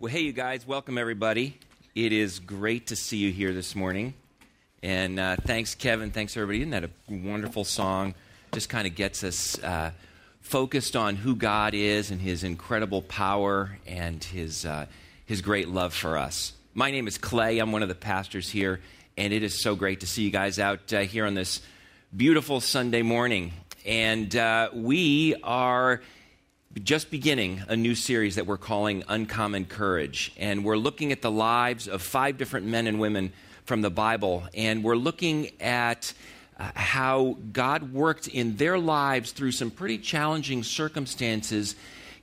Well, hey, you guys. Welcome, everybody. It is great to see you here this morning. And thanks, Kevin. Thanks, everybody. Isn't that a wonderful song? Just kind of gets us focused on who God is and his incredible power and his great love for us. My name is Clay. I'm one of the pastors here. And it is so great to see you guys out here on this beautiful Sunday morning. And we are just beginning a new series that we're calling Uncommon Courage. And we're looking at the lives of 5 different men and women from the Bible. And we're looking at how God worked in their lives through some pretty challenging circumstances,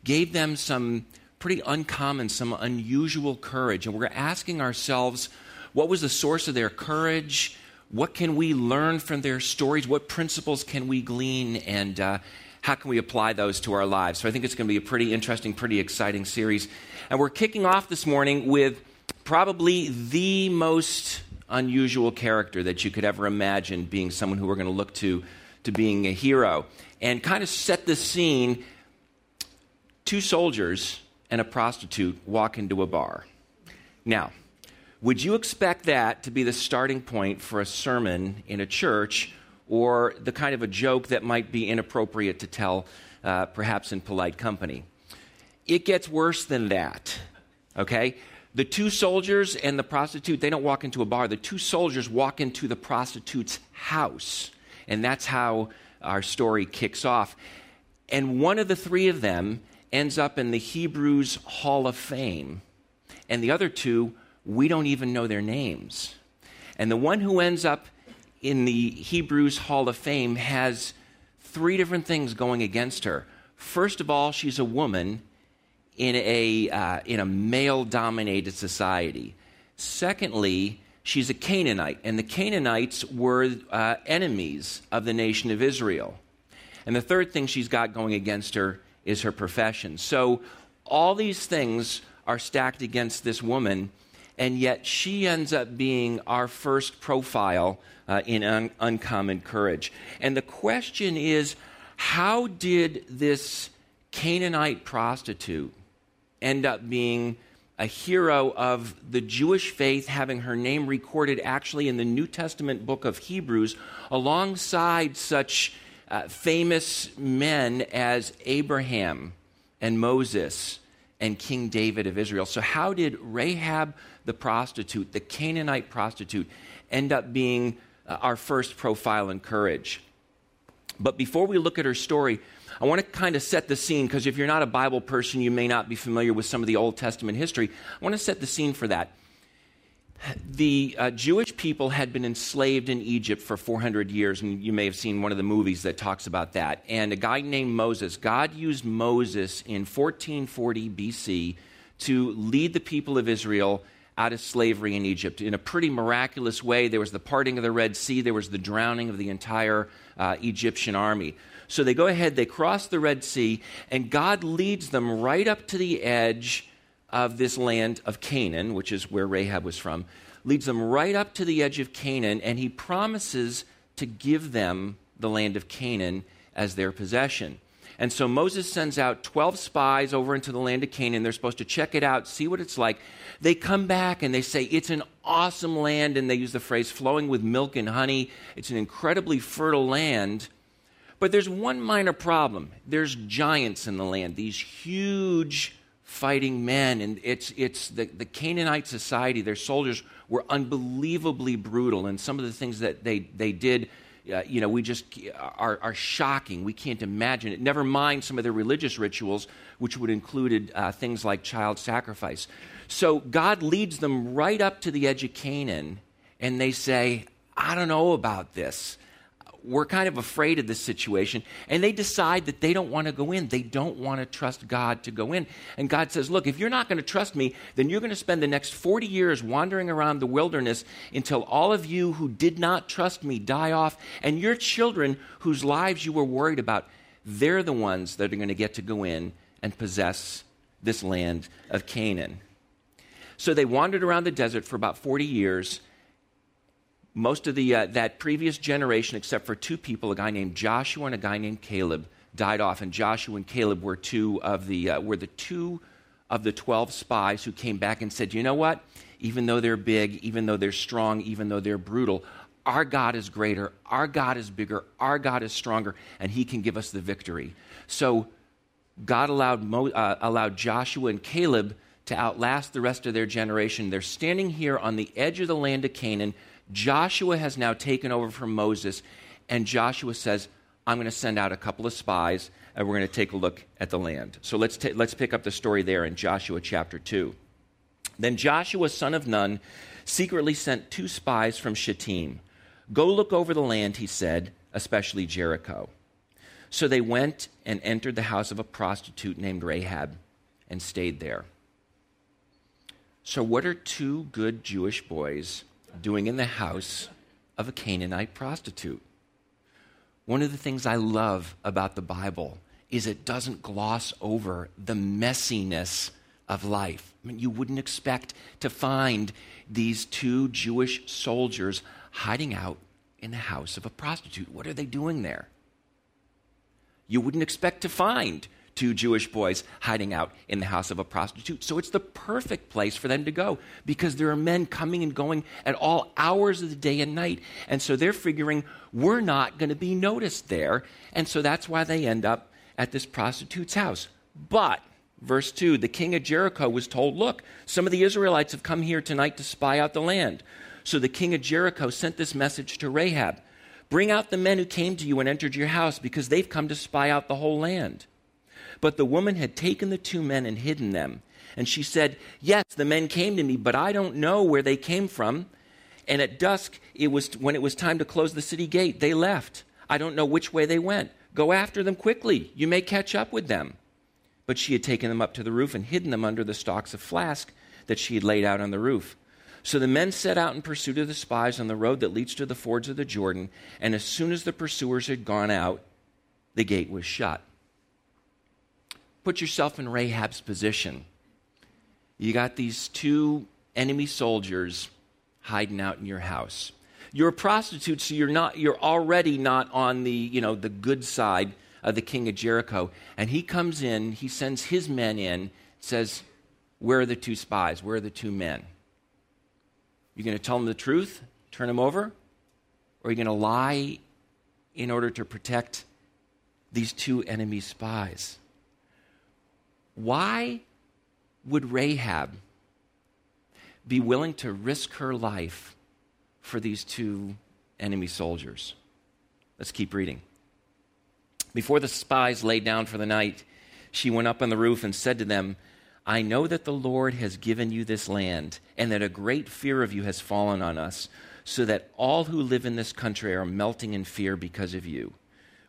gave them some pretty uncommon, some unusual courage. And we're asking ourselves, what was the source of their courage? What can we learn from their stories? What principles can we glean? And how can we apply those to our lives? So I think it's going to be a pretty interesting, pretty exciting series. And we're kicking off this morning with probably the most unusual character that you could ever imagine being someone who we're going to look to being a hero. And kind of set the scene, 2 soldiers and a prostitute walk into a bar. Now, would you expect that to be the starting point for a sermon in a church, or the kind of a joke that might be inappropriate to tell, perhaps in polite company? It gets worse than that, okay? The 2 soldiers and the prostitute, they don't walk into a bar. The 2 soldiers walk into the prostitute's house, and that's how our story kicks off. And one of the 3 of them ends up in the Hebrews Hall of Fame, and the other 2, we don't even know their names. And the one who ends up in the Hebrews Hall of Fame has 3 different things going against her. First of all, she's a woman in a male-dominated society. Secondly, she's a Canaanite, and the Canaanites were enemies of the nation of Israel. And the third thing she's got going against her is her profession. So all these things are stacked against this woman, and yet she ends up being our first profile in Uncommon Courage. And the question is, how did this Canaanite prostitute end up being a hero of the Jewish faith, having her name recorded actually in the New Testament book of Hebrews, alongside such famous men as Abraham and Moses and King David of Israel? So how did Rahab the prostitute, the Canaanite prostitute, end up being our first profile in courage? But before we look at her story, I want to kind of set the scene, because if you're not a Bible person, you may not be familiar with some of the Old Testament history. I want to set the scene for that. The Jewish people had been enslaved in Egypt for 400 years, and you may have seen one of the movies that talks about that. And a guy named Moses, God used Moses in 1440 BC to lead the people of Israel out of slavery in Egypt in a pretty miraculous way. There was the parting of the Red Sea. There was the drowning of the entire Egyptian army. So they go ahead, they cross the Red Sea, and God leads them right up to the edge of this land of Canaan, which is where Rahab was from, leads them right up to the edge of Canaan, and he promises to give them the land of Canaan as their possession. And so Moses sends out 12 spies over into the land of Canaan. They're supposed to check it out, see what it's like. They come back and they say, it's an awesome land, and they use the phrase, flowing with milk and honey. It's an incredibly fertile land. But there's one minor problem. There's giants in the land, these huge fighting men. And it's the Canaanite society, their soldiers were unbelievably brutal. And some of the things that they did, we just are shocking. We can't imagine it. Never mind some of their religious rituals, which would include things like child sacrifice. So God leads them right up to the edge of Canaan, and they say, I don't know about this. We're kind of afraid of this situation. And they decide that they don't want to go in. They don't want to trust God to go in. And God says, look, if you're not going to trust me, then you're going to spend the next 40 years wandering around the wilderness until all of you who did not trust me die off. And your children whose lives you were worried about, they're the ones that are going to get to go in and possess this land of Canaan. So they wandered around the desert for about 40 years. Most of the that previous generation, except for 2 people, a guy named Joshua and a guy named Caleb, died off. And Joshua and Caleb were the two of the 12 spies who came back and said, you know what? Even though they're big, even though they're strong, even though they're brutal, our God is greater, our God is bigger, our God is stronger, and he can give us the victory. So God allowed Joshua and Caleb to outlast the rest of their generation. They're standing here on the edge of the land of Canaan. Joshua has now taken over from Moses, and Joshua says, I'm going to send out a couple of spies, and we're going to take a look at the land. So let's pick up the story there in Joshua chapter 2. Then Joshua, son of Nun, secretly sent two spies from Shittim. Go look over the land, he said, especially Jericho. So they went and entered the house of a prostitute named Rahab and stayed there. So what are two good Jewish boys doing in the house of a Canaanite prostitute? One of the things I love about the Bible is it doesn't gloss over the messiness of life. I mean, you wouldn't expect to find these two Jewish soldiers hiding out in the house of a prostitute. What are they doing there? You wouldn't expect to find two Jewish boys hiding out in the house of a prostitute. So it's the perfect place for them to go because there are men coming and going at all hours of the day and night. And so they're figuring we're not going to be noticed there. And so that's why they end up at this prostitute's house. But verse 2, the king of Jericho was told, look, some of the Israelites have come here tonight to spy out the land. So the king of Jericho sent this message to Rahab. Bring out the men who came to you and entered your house because they've come to spy out the whole land. But the woman had taken the two men and hidden them. And she said, yes, the men came to me, but I don't know where they came from. And at dusk, when it was time to close the city gate, they left. I don't know which way they went. Go after them quickly. You may catch up with them. But she had taken them up to the roof and hidden them under the stalks of flax that she had laid out on the roof. So the men set out in pursuit of the spies on the road that leads to the fords of the Jordan. And as soon as the pursuers had gone out, the gate was shut. Put yourself in Rahab's position. You got these two enemy soldiers hiding out in your house. You're a prostitute, so you're already not on the good side of the king of Jericho. And he comes in, he sends his men in, says, where are the two spies? Where are the two men? You're going to tell them the truth, turn them over? Or are you going to lie in order to protect these two enemy spies? Why would Rahab be willing to risk her life for these two enemy soldiers? Let's keep reading. Before the spies lay down for the night, she went up on the roof and said to them, I know that the Lord has given you this land and that a great fear of you has fallen on us, so that all who live in this country are melting in fear because of you.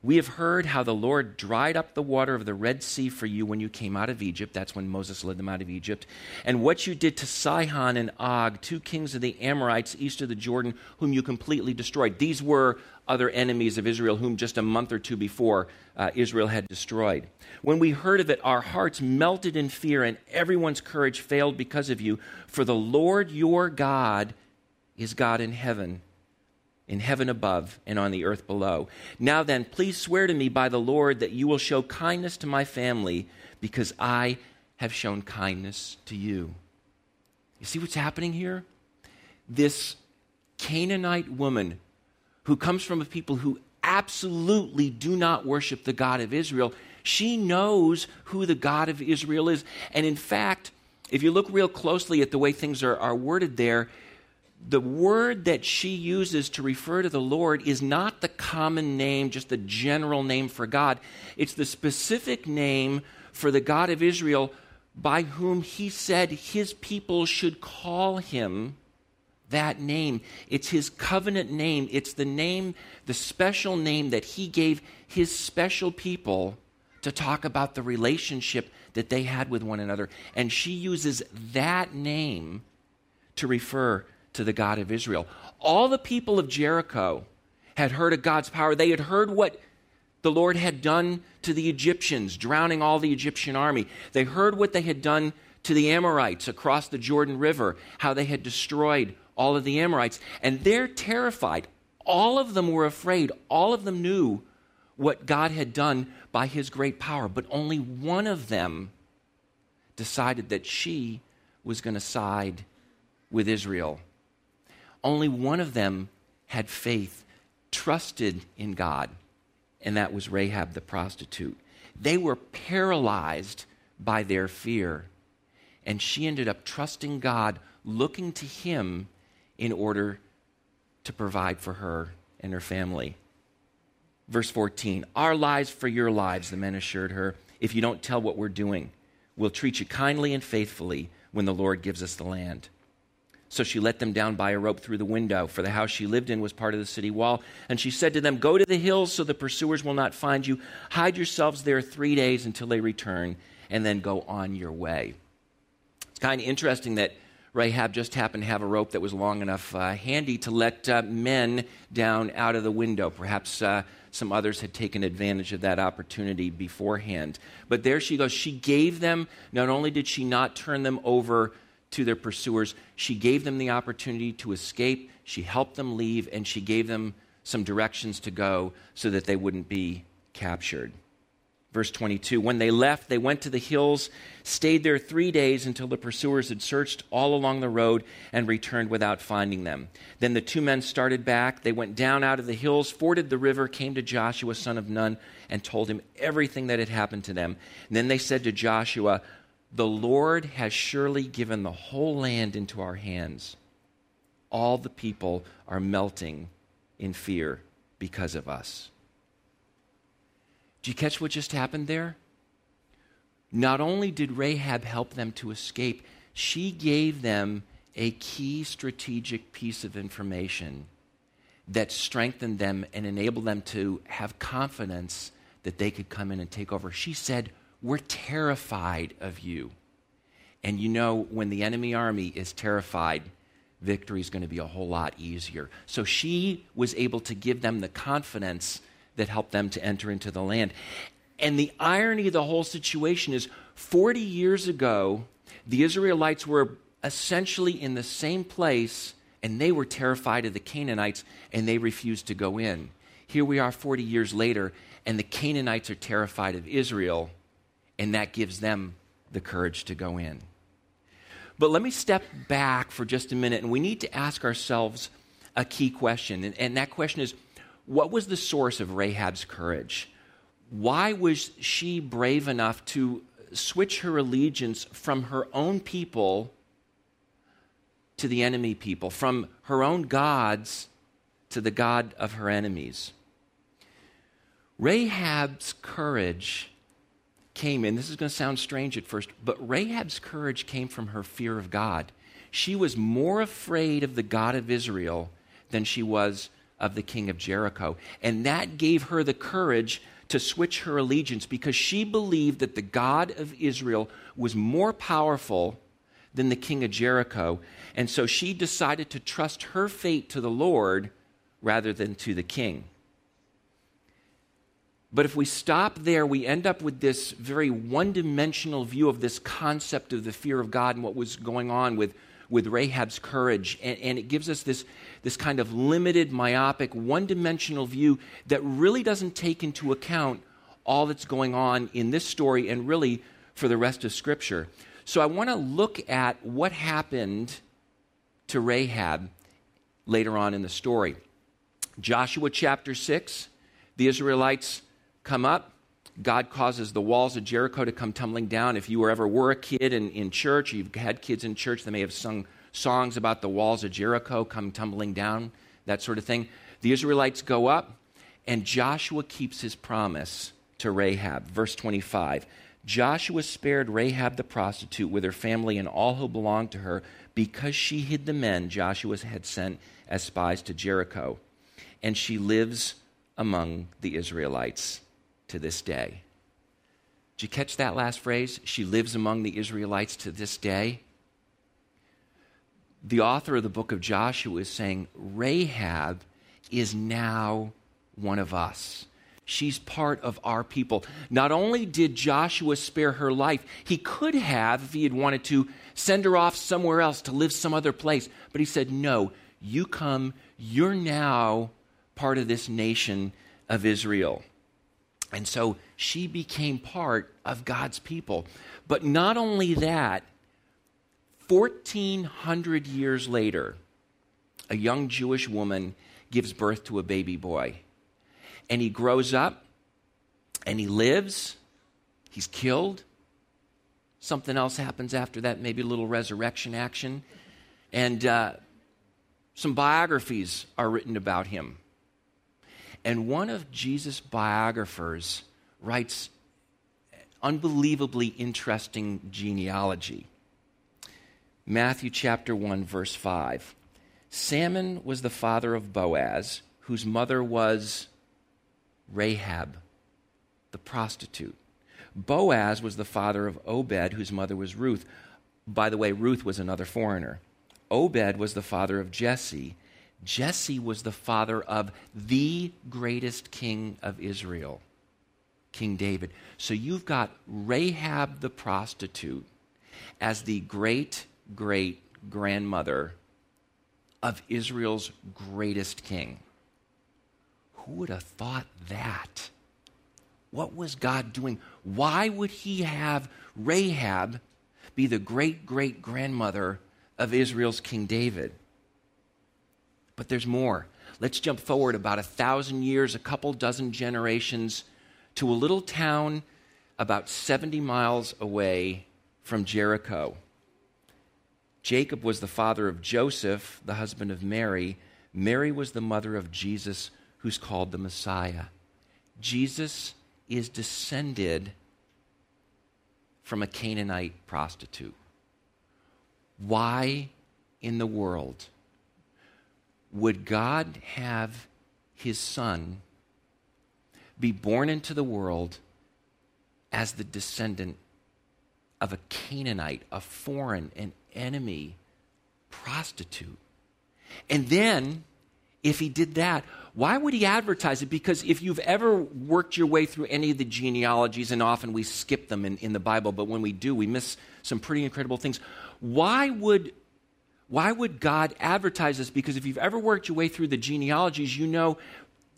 We have heard how the Lord dried up the water of the Red Sea for you when you came out of Egypt. That's when Moses led them out of Egypt. And what you did to Sihon and Og, two kings of the Amorites east of the Jordan, whom you completely destroyed. These were other enemies of Israel, whom just a month or two before Israel had destroyed. When we heard of it, our hearts melted in fear, and everyone's courage failed because of you. For the Lord your God is God in heaven above and on the earth below. Now then, please swear to me by the Lord that you will show kindness to my family because I have shown kindness to you. You see what's happening here? This Canaanite woman who comes from a people who absolutely do not worship the God of Israel, she knows who the God of Israel is. And in fact, if you look real closely at the way things are worded there, the word that she uses to refer to the Lord is not the common name, just the general name for God. It's the specific name for the God of Israel by whom he said his people should call him that name. It's his covenant name. It's the name, the special name that he gave his special people to talk about the relationship that they had with one another. And she uses that name to refer to the God of Israel. All the people of Jericho had heard of God's power. They had heard what the Lord had done to the Egyptians, drowning all the Egyptian army. They heard what they had done to the Amorites across the Jordan River, how they had destroyed all of the Amorites. And they're terrified. All of them were afraid. All of them knew what God had done by his great power. But only one of them decided that she was going to side with Israel. Only one of them had faith, trusted in God, and that was Rahab the prostitute. They were paralyzed by their fear, and she ended up trusting God, looking to him in order to provide for her and her family. Verse 14, "Our lives for your lives," the men assured her. "If you don't tell what we're doing, we'll treat you kindly and faithfully when the Lord gives us the land." So she let them down by a rope through the window, for the house she lived in was part of the city wall. And she said to them, "Go to the hills so the pursuers will not find you. Hide yourselves there 3 days until they return, and then go on your way." It's kind of interesting that Rahab just happened to have a rope that was long enough handy to let men down out of the window. Perhaps some others had taken advantage of that opportunity beforehand. But there she goes. She gave them, not only did she not turn them over to their pursuers, she gave them the opportunity to escape. She helped them leave, and she gave them some directions to go so that they wouldn't be captured. Verse 22, "When they left, they went to the hills, stayed there 3 days until the pursuers had searched all along the road and returned without finding them. Then the two men started back. They went down out of the hills, forded the river, came to Joshua, son of Nun, and told him everything that had happened to them. And then they said to Joshua, 'The Lord has surely given the whole land into our hands. All the people are melting in fear because of us.'" Do you catch what just happened there? Not only did Rahab help them to escape, she gave them a key strategic piece of information that strengthened them and enabled them to have confidence that they could come in and take over. She said, "We're terrified of you." And you know, when the enemy army is terrified, victory is going to be a whole lot easier. So she was able to give them the confidence that helped them to enter into the land. And the irony of the whole situation is 40 years ago, the Israelites were essentially in the same place, and they were terrified of the Canaanites, and they refused to go in. Here we are 40 years later, and the Canaanites are terrified of Israel, and that gives them the courage to go in. But let me step back for just a minute, and we need to ask ourselves a key question, and that question is, what was the source of Rahab's courage? Why was she brave enough to switch her allegiance from her own people to the enemy people, from her own gods to the God of her enemies? Rahab's courage came in, this is going to sound strange at first, but Rahab's courage came from her fear of God. She was more afraid of the God of Israel than she was of the king of Jericho. And that gave her the courage to switch her allegiance because she believed that the God of Israel was more powerful than the king of Jericho. And so she decided to trust her fate to the Lord rather than to the king. But if we stop there, we end up with this very one-dimensional view of this concept of the fear of God and what was going on with Rahab's courage. And it gives us this kind of limited, myopic, one-dimensional view that really doesn't take into account all that's going on in this story and really for the rest of Scripture. So I want to look at what happened to Rahab later on in the story. Joshua chapter 6, the Israelites come up. God causes the walls of Jericho to come tumbling down. If you were ever a kid in church, you've had kids in church, they may have sung songs about the walls of Jericho come tumbling down, that sort of thing. The Israelites go up, and Joshua keeps his promise to Rahab. Verse 25, "Joshua spared Rahab the prostitute with her family and all who belonged to her because she hid the men Joshua had sent as spies to Jericho. And she lives among the Israelites to this day." Did you catch that last phrase? She lives among the Israelites to this day. The author of the book of Joshua is saying, Rahab is now one of us. She's part of our people. Not only did Joshua spare her life, he could have, if he had wanted to, send her off somewhere else to live some other place. But he said, no, you come, you're now part of this nation of Israel. And so she became part of God's people. But not only that, 1,400 years later, a young Jewish woman gives birth to a baby boy. And he grows up, and he lives, he's killed. Something else happens after that, maybe a little resurrection action. And some biographies are written about him. And one of Jesus' biographers writes unbelievably interesting genealogy. Matthew chapter 1, verse 5. Salmon was the father of Boaz, whose mother was Rahab, the prostitute. Boaz was the father of Obed, whose mother was Ruth. By the way, Ruth was another foreigner. Obed was the father of Jesse. Jesse was the father of the greatest king of Israel, King David. So you've got Rahab the prostitute as the great-great-grandmother of Israel's greatest king. Who would have thought that? What was God doing? Why would he have Rahab be the great-great-grandmother of Israel's King David? But there's more. Let's jump forward about 1,000 years, a couple dozen generations, to a little town about 70 miles away from Jericho. Jacob was the father of Joseph, the husband of Mary. Mary was the mother of Jesus, who's called the Messiah. Jesus is descended from a Canaanite prostitute. Why in the world would God have his son be born into the world as the descendant of a Canaanite, a foreign, an enemy prostitute? And then, if he did that, why would he advertise it? Because if you've ever worked your way through any of the genealogies, and often we skip them in the Bible, but when we do, we miss some pretty incredible things. Why would God advertise this? Because if you've ever worked your way through the genealogies, you know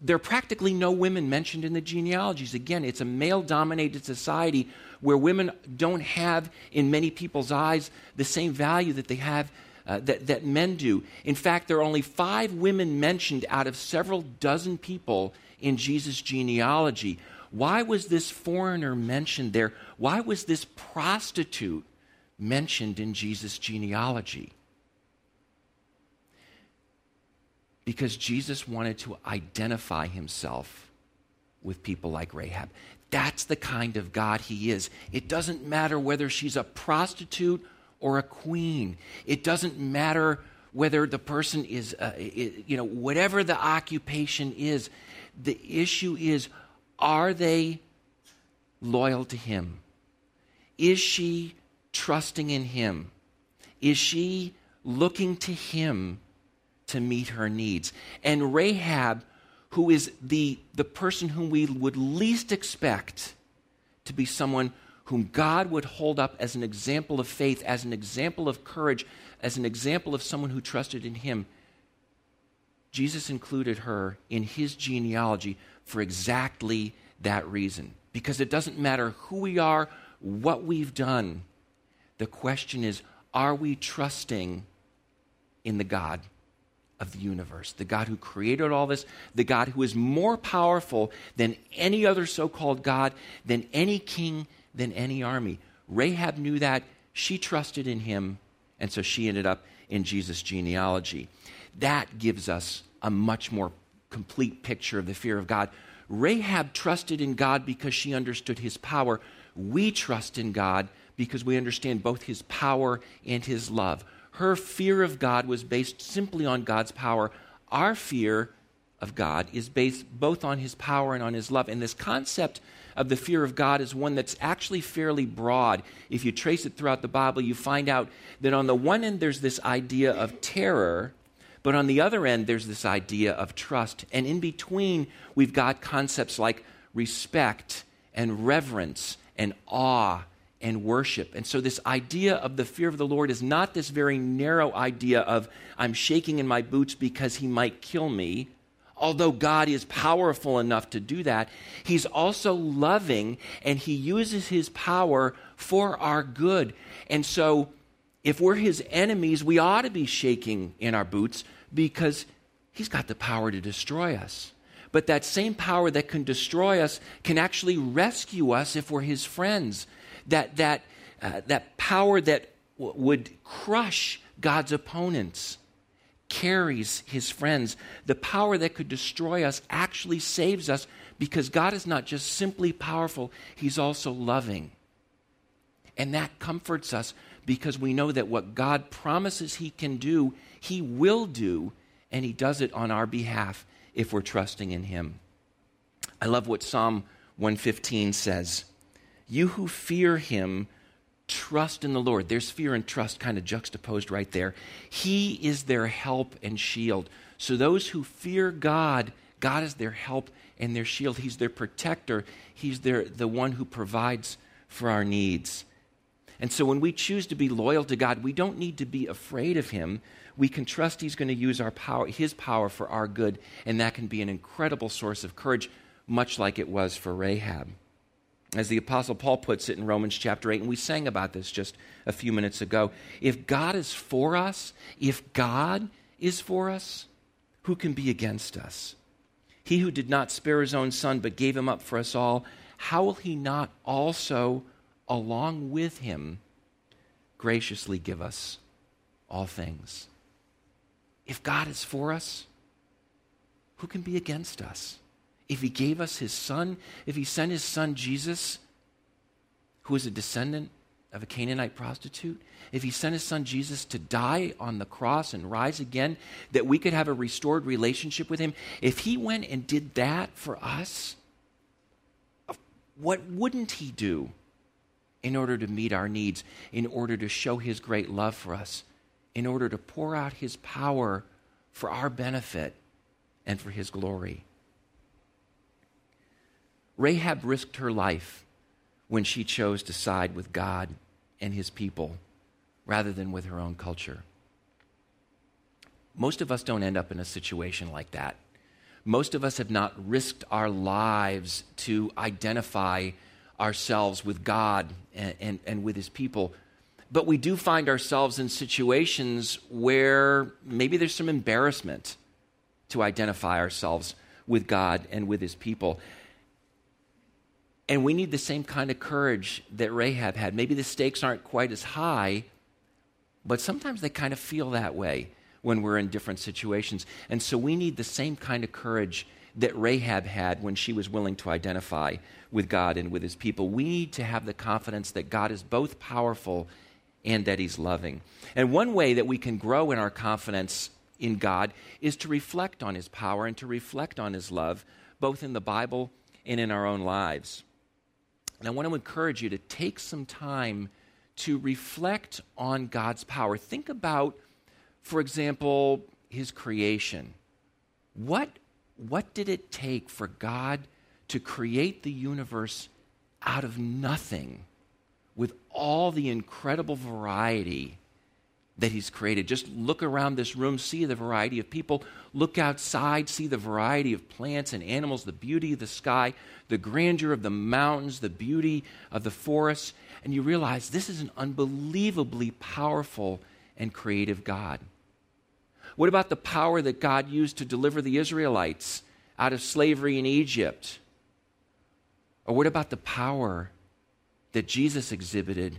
there are practically no women mentioned in the genealogies. Again, it's a male-dominated society where women don't have, in many people's eyes, the same value that they have that men do. In fact, there are only 5 women mentioned out of several dozen people in Jesus' genealogy. Why was this foreigner mentioned there? Why was this prostitute mentioned in Jesus' genealogy? Because Jesus wanted to identify himself with people like Rahab. That's the kind of God he is. It doesn't matter whether she's a prostitute or a queen. It doesn't matter whether the person is, whatever the occupation is. The issue is, are they loyal to him? Is she trusting in him? Is she looking to him to meet her needs? And Rahab, who is the person whom we would least expect to be someone whom God would hold up as an example of faith, as an example of courage, as an example of someone who trusted in him, Jesus included her in his genealogy for exactly that reason. Because it doesn't matter who we are, what we've done. The question is, are we trusting in the God of the universe, the God who created all this, the God who is more powerful than any other so-called God, than any king, than any army? Rahab knew that. She trusted in him, and so she ended up in Jesus' genealogy. That gives us a much more complete picture of the fear of God. Rahab trusted in God because she understood his power. We trust in God because we understand both his power and his love. Her fear of God was based simply on God's power. Our fear of God is based both on his power and on his love. And this concept of the fear of God is one that's actually fairly broad. If you trace it throughout the Bible, you find out that on the one end, there's this idea of terror, but on the other end, there's this idea of trust. And in between, we've got concepts like respect and reverence and awe and worship. And so this idea of the fear of the Lord is not this very narrow idea of I'm shaking in my boots because he might kill me, Although God is powerful enough to do that, he's also loving, and he uses his power for our good. And so if we're his enemies, we ought to be shaking in our boots because he's got the power to destroy us. But that same power that can destroy us can actually rescue us if we're his friends. That power that would crush God's opponents carries his friends. The power that could destroy us actually saves us because God is not just simply powerful, he's also loving. And that comforts us because we know that what God promises he can do, he will do, and he does it on our behalf if we're trusting in him. I love what Psalm 115 says. You who fear him, trust in the Lord. There's fear and trust kind of juxtaposed right there. He is their help and shield. So those who fear God, God is their help and their shield. He's their protector. He's the one who provides for our needs. And so when we choose to be loyal to God, we don't need to be afraid of him. We can trust he's going to use his power for our good, and that can be an incredible source of courage, much like it was for Rahab. As the Apostle Paul puts it in Romans chapter 8, and we sang about this just a few minutes ago, if God is for us, if God is for us, who can be against us? He who did not spare his own son but gave him up for us all, how will he not also, along with him, graciously give us all things? If God is for us, who can be against us? If he gave us his son, if he sent his son Jesus, who is a descendant of a Canaanite prostitute, if he sent his son Jesus to die on the cross and rise again, that we could have a restored relationship with him, if he went and did that for us, what wouldn't he do in order to meet our needs, in order to show his great love for us, in order to pour out his power for our benefit and for his glory? Rahab risked her life when she chose to side with God and his people rather than with her own culture. Most of us don't end up in a situation like that. Most of us have not risked our lives to identify ourselves with God and with his people. But we do find ourselves in situations where maybe there's some embarrassment to identify ourselves with God and with his people. And we need the same kind of courage that Rahab had. Maybe the stakes aren't quite as high, but sometimes they kind of feel that way when we're in different situations. And so we need the same kind of courage that Rahab had when she was willing to identify with God and with his people. We need to have the confidence that God is both powerful and that he's loving. And one way that we can grow in our confidence in God is to reflect on his power and to reflect on his love, both in the Bible and in our own lives. And I want to encourage you to take some time to reflect on God's power. Think about, for example, his creation. What did it take for God to create the universe out of nothing with all the incredible variety that he's created? Just look around this room, see the variety of people. Look outside, see the variety of plants and animals, the beauty of the sky, the grandeur of the mountains, the beauty of the forests, and you realize this is an unbelievably powerful and creative God. What about the power that God used to deliver the Israelites out of slavery in Egypt? Or what about the power that Jesus exhibited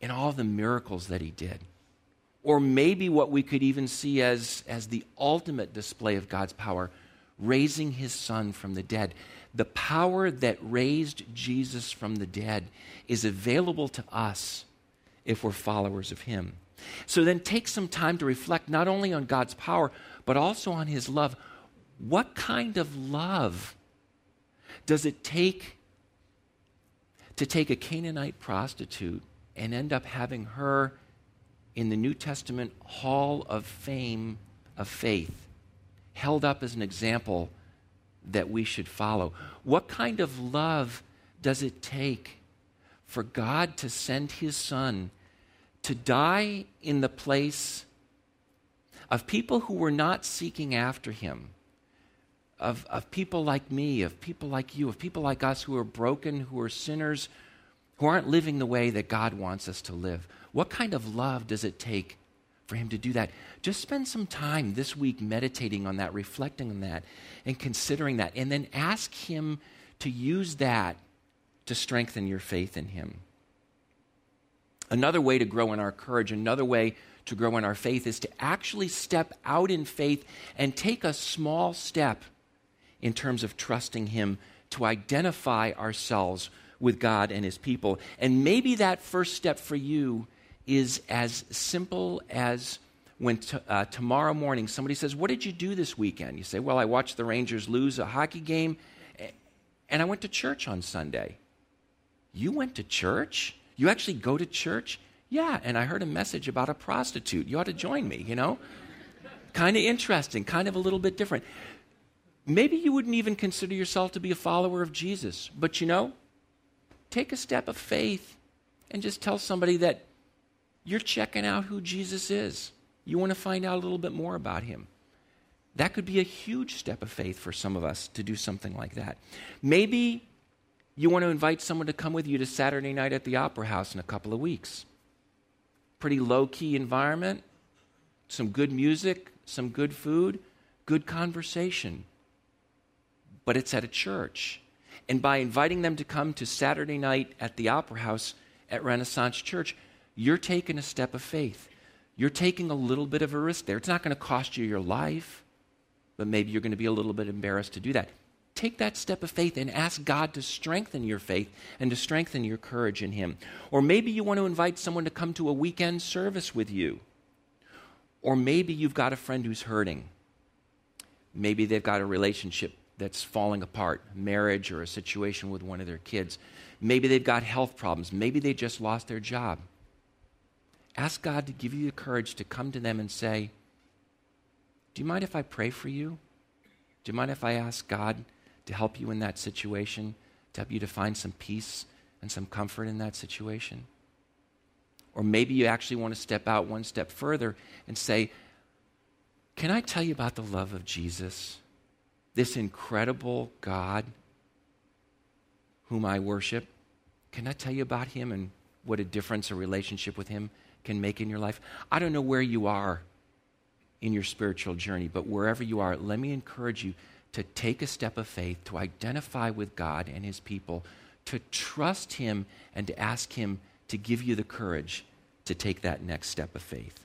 in all the miracles that he did? Or maybe what we could even see as the ultimate display of God's power, raising his son from the dead. The power that raised Jesus from the dead is available to us if we're followers of him. So then take some time to reflect not only on God's power, but also on his love. What kind of love does it take to take a Canaanite prostitute and end up having her in the New Testament Hall of Fame of Faith, held up as an example that we should follow? What kind of love does it take for God to send his son to die in the place of people who were not seeking after him, of people like me, of people like you, of people like us who are broken, who are sinners, who aren't living the way that God wants us to live. What kind of love does it take for him to do that? Just spend some time this week meditating on that, reflecting on that, and considering that, and then ask him to use that to strengthen your faith in him. Another way to grow in our courage, another way to grow in our faith is to actually step out in faith and take a small step in terms of trusting him to identify ourselves with God and his people. And maybe that first step for you is as simple as when tomorrow morning somebody says, what did you do this weekend? You say, well, I watched the Rangers lose a hockey game and I went to church on Sunday. You went to church? You actually go to church? Yeah, and I heard a message about a prostitute. You ought to join me, you know? Kind of interesting, kind of a little bit different. Maybe you wouldn't even consider yourself to be a follower of Jesus, but you know, take a step of faith and just tell somebody that you're checking out who Jesus is. You want to find out a little bit more about him. That could be a huge step of faith for some of us to do something like that. Maybe you want to invite someone to come with you to Saturday night at the Opera House in a couple of weeks. Pretty low-key environment, some good music, some good food, good conversation. But it's at a church. And by inviting them to come to Saturday night at the Opera House at Renaissance Church, you're taking a step of faith. You're taking a little bit of a risk there. It's not going to cost you your life, but maybe you're going to be a little bit embarrassed to do that. Take that step of faith and ask God to strengthen your faith and to strengthen your courage in him. Or maybe you want to invite someone to come to a weekend service with you. Or maybe you've got a friend who's hurting. Maybe they've got a relationship that's falling apart, marriage or a situation with one of their kids. Maybe they've got health problems. Maybe they just lost their job. Ask God to give you the courage to come to them and say, do you mind if I pray for you? Do you mind if I ask God to help you in that situation, to help you to find some peace and some comfort in that situation? Or maybe you actually want to step out one step further and say, can I tell you about the love of Jesus? This incredible God whom I worship, can I tell you about him and what a difference a relationship with him can make in your life? I don't know where you are in your spiritual journey, but wherever you are, let me encourage you to take a step of faith, to identify with God and his people, to trust him and to ask him to give you the courage to take that next step of faith.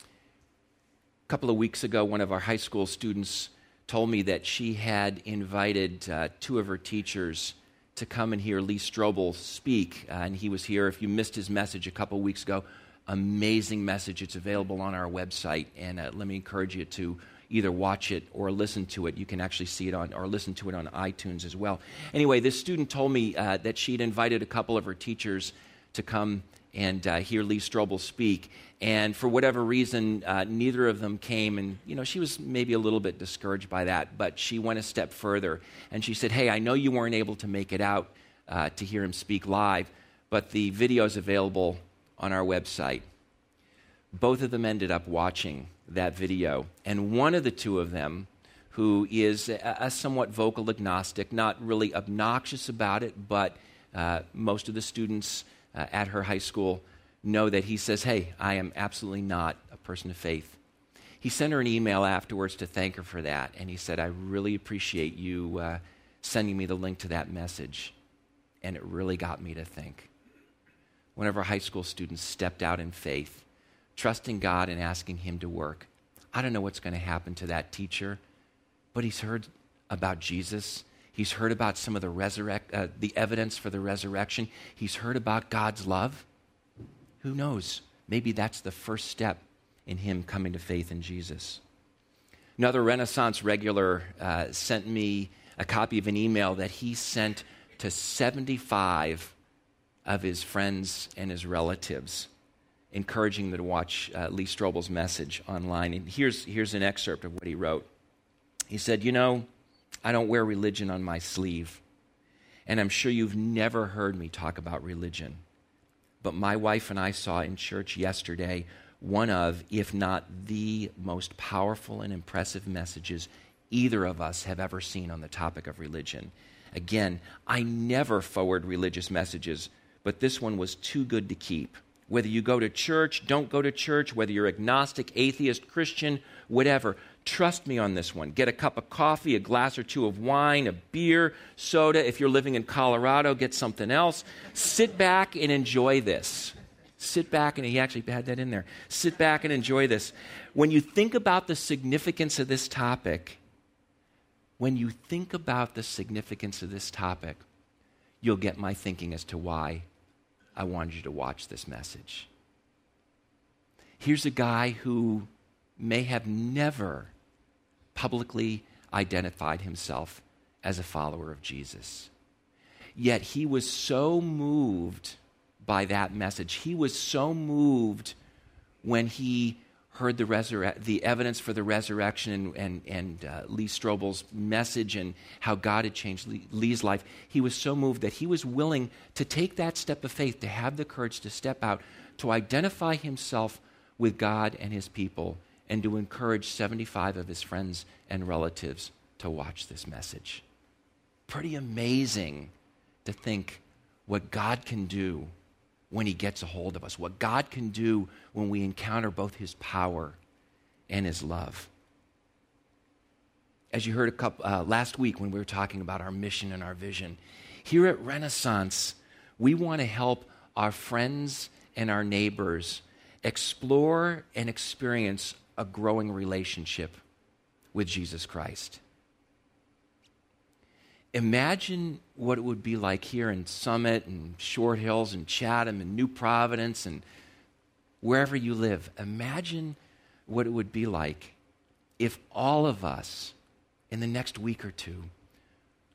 A couple of weeks ago, one of our high school students told me that she had invited two of her teachers to come and hear Lee Strobel speak, and he was here. If you missed his message a couple of weeks ago, amazing message. It's available on our website, and let me encourage you to either watch it or listen to it. You can actually see it on or listen to it on iTunes as well. Anyway, this student told me that she'd invited a couple of her teachers to come and hear Lee Strobel speak. And for whatever reason, neither of them came. And, you know, she was maybe a little bit discouraged by that, but she went a step further. And she said, hey, I know you weren't able to make it out to hear him speak live, but the video is available on our website. Both of them ended up watching that video. And one of the two of them, who is a somewhat vocal agnostic, not really obnoxious about it, but most of the students at her high school know that he says, hey, I am absolutely not a person of faith. He sent her an email afterwards to thank her for that, and he said, I really appreciate you sending me the link to that message, and it really got me to think. One of our high school students stepped out in faith, trusting God and asking him to work. I don't know what's going to happen to that teacher, but he's heard about Jesus. He's heard about some of the evidence for the resurrection. He's heard about God's love. Who knows? Maybe that's the first step in him coming to faith in Jesus. Another Renaissance regular sent me a copy of an email that he sent to 75 of his friends and his relatives, encouraging them to watch Lee Strobel's message online. And here's an excerpt of what he wrote. He said, you know, I don't wear religion on my sleeve, and I'm sure you've never heard me talk about religion. But my wife and I saw in church yesterday one of, if not the most powerful and impressive messages either of us have ever seen on the topic of religion. Again, I never forward religious messages, but this one was too good to keep. Whether you go to church, don't go to church, whether you're agnostic, atheist, Christian, whatever, trust me on this one. Get a cup of coffee, a glass or two of wine, a beer, soda. If you're living in Colorado, get something else. Sit back and enjoy this. Sit back, and he actually had that in there. Sit back and enjoy this. When you think about the significance of this topic, you'll get my thinking as to why I wanted you to watch this message. Here's a guy who may have never publicly identified himself as a follower of Jesus. Yet he was so moved by that message. He was so moved when he heard the evidence for the resurrection and Lee Strobel's message and how God had changed Lee's life. He was so moved that he was willing to take that step of faith, to have the courage to step out, to identify himself with God and his people, and to encourage 75 of his friends and relatives to watch this message. Pretty amazing to think what God can do when he gets a hold of us, what God can do when we encounter both his power and his love. As you heard last week when we were talking about our mission and our vision, here at Renaissance, we want to help our friends and our neighbors explore and experience a growing relationship with Jesus Christ. Imagine what it would be like here in Summit and Short Hills and Chatham and New Providence and wherever you live. Imagine what it would be like if all of us in the next week or two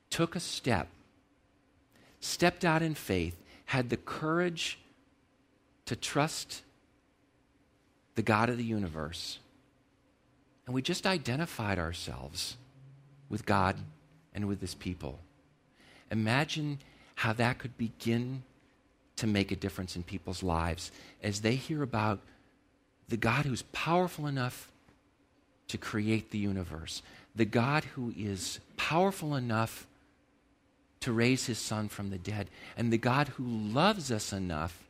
took a step, stepped out in faith, had the courage to trust the God of the universe, and we just identified ourselves with God and with his people. Imagine how that could begin to make a difference in people's lives as they hear about the God who's powerful enough to create the universe, the God who is powerful enough to raise his son from the dead, and the God who loves us enough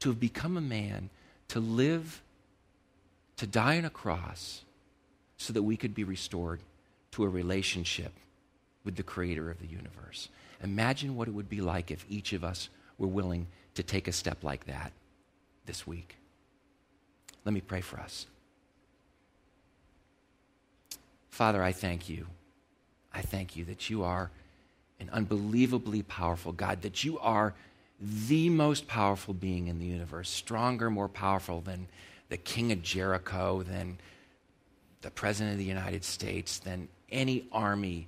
to have become a man, to live, to die on a cross, so that we could be restored to a relationship with the creator of the universe. Imagine what it would be like if each of us were willing to take a step like that this week. Let me pray for us. Father, I thank you. I thank you that you are an unbelievably powerful God, that you are the most powerful being in the universe, stronger, more powerful than the king of Jericho, than the president of the United States, than any army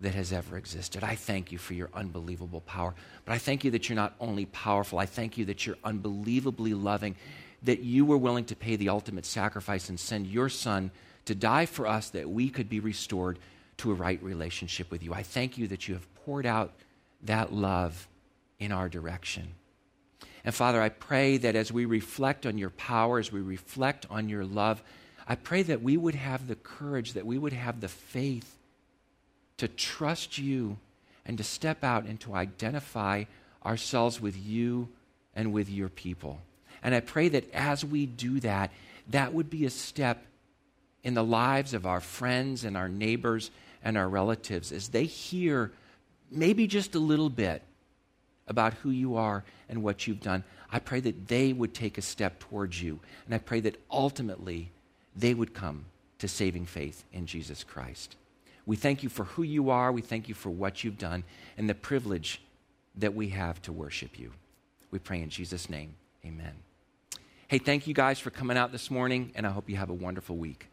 that has ever existed. I thank you for your unbelievable power. But I thank you that you're not only powerful, I thank you that you're unbelievably loving, that you were willing to pay the ultimate sacrifice and send your son to die for us that we could be restored to a right relationship with you. I thank you that you have poured out that love in our direction. And Father, I pray that as we reflect on your power, as we reflect on your love, I pray that we would have the courage, that we would have the faith to trust you and to step out and to identify ourselves with you and with your people. And I pray that as we do that, that would be a step in the lives of our friends and our neighbors and our relatives as they hear maybe just a little bit about who you are and what you've done. I pray that they would take a step towards you. And I pray that ultimately they would come to saving faith in Jesus Christ. We thank you for who you are. We thank you for what you've done and the privilege that we have to worship you. We pray in Jesus' name, amen. Hey, thank you guys for coming out this morning, and I hope you have a wonderful week.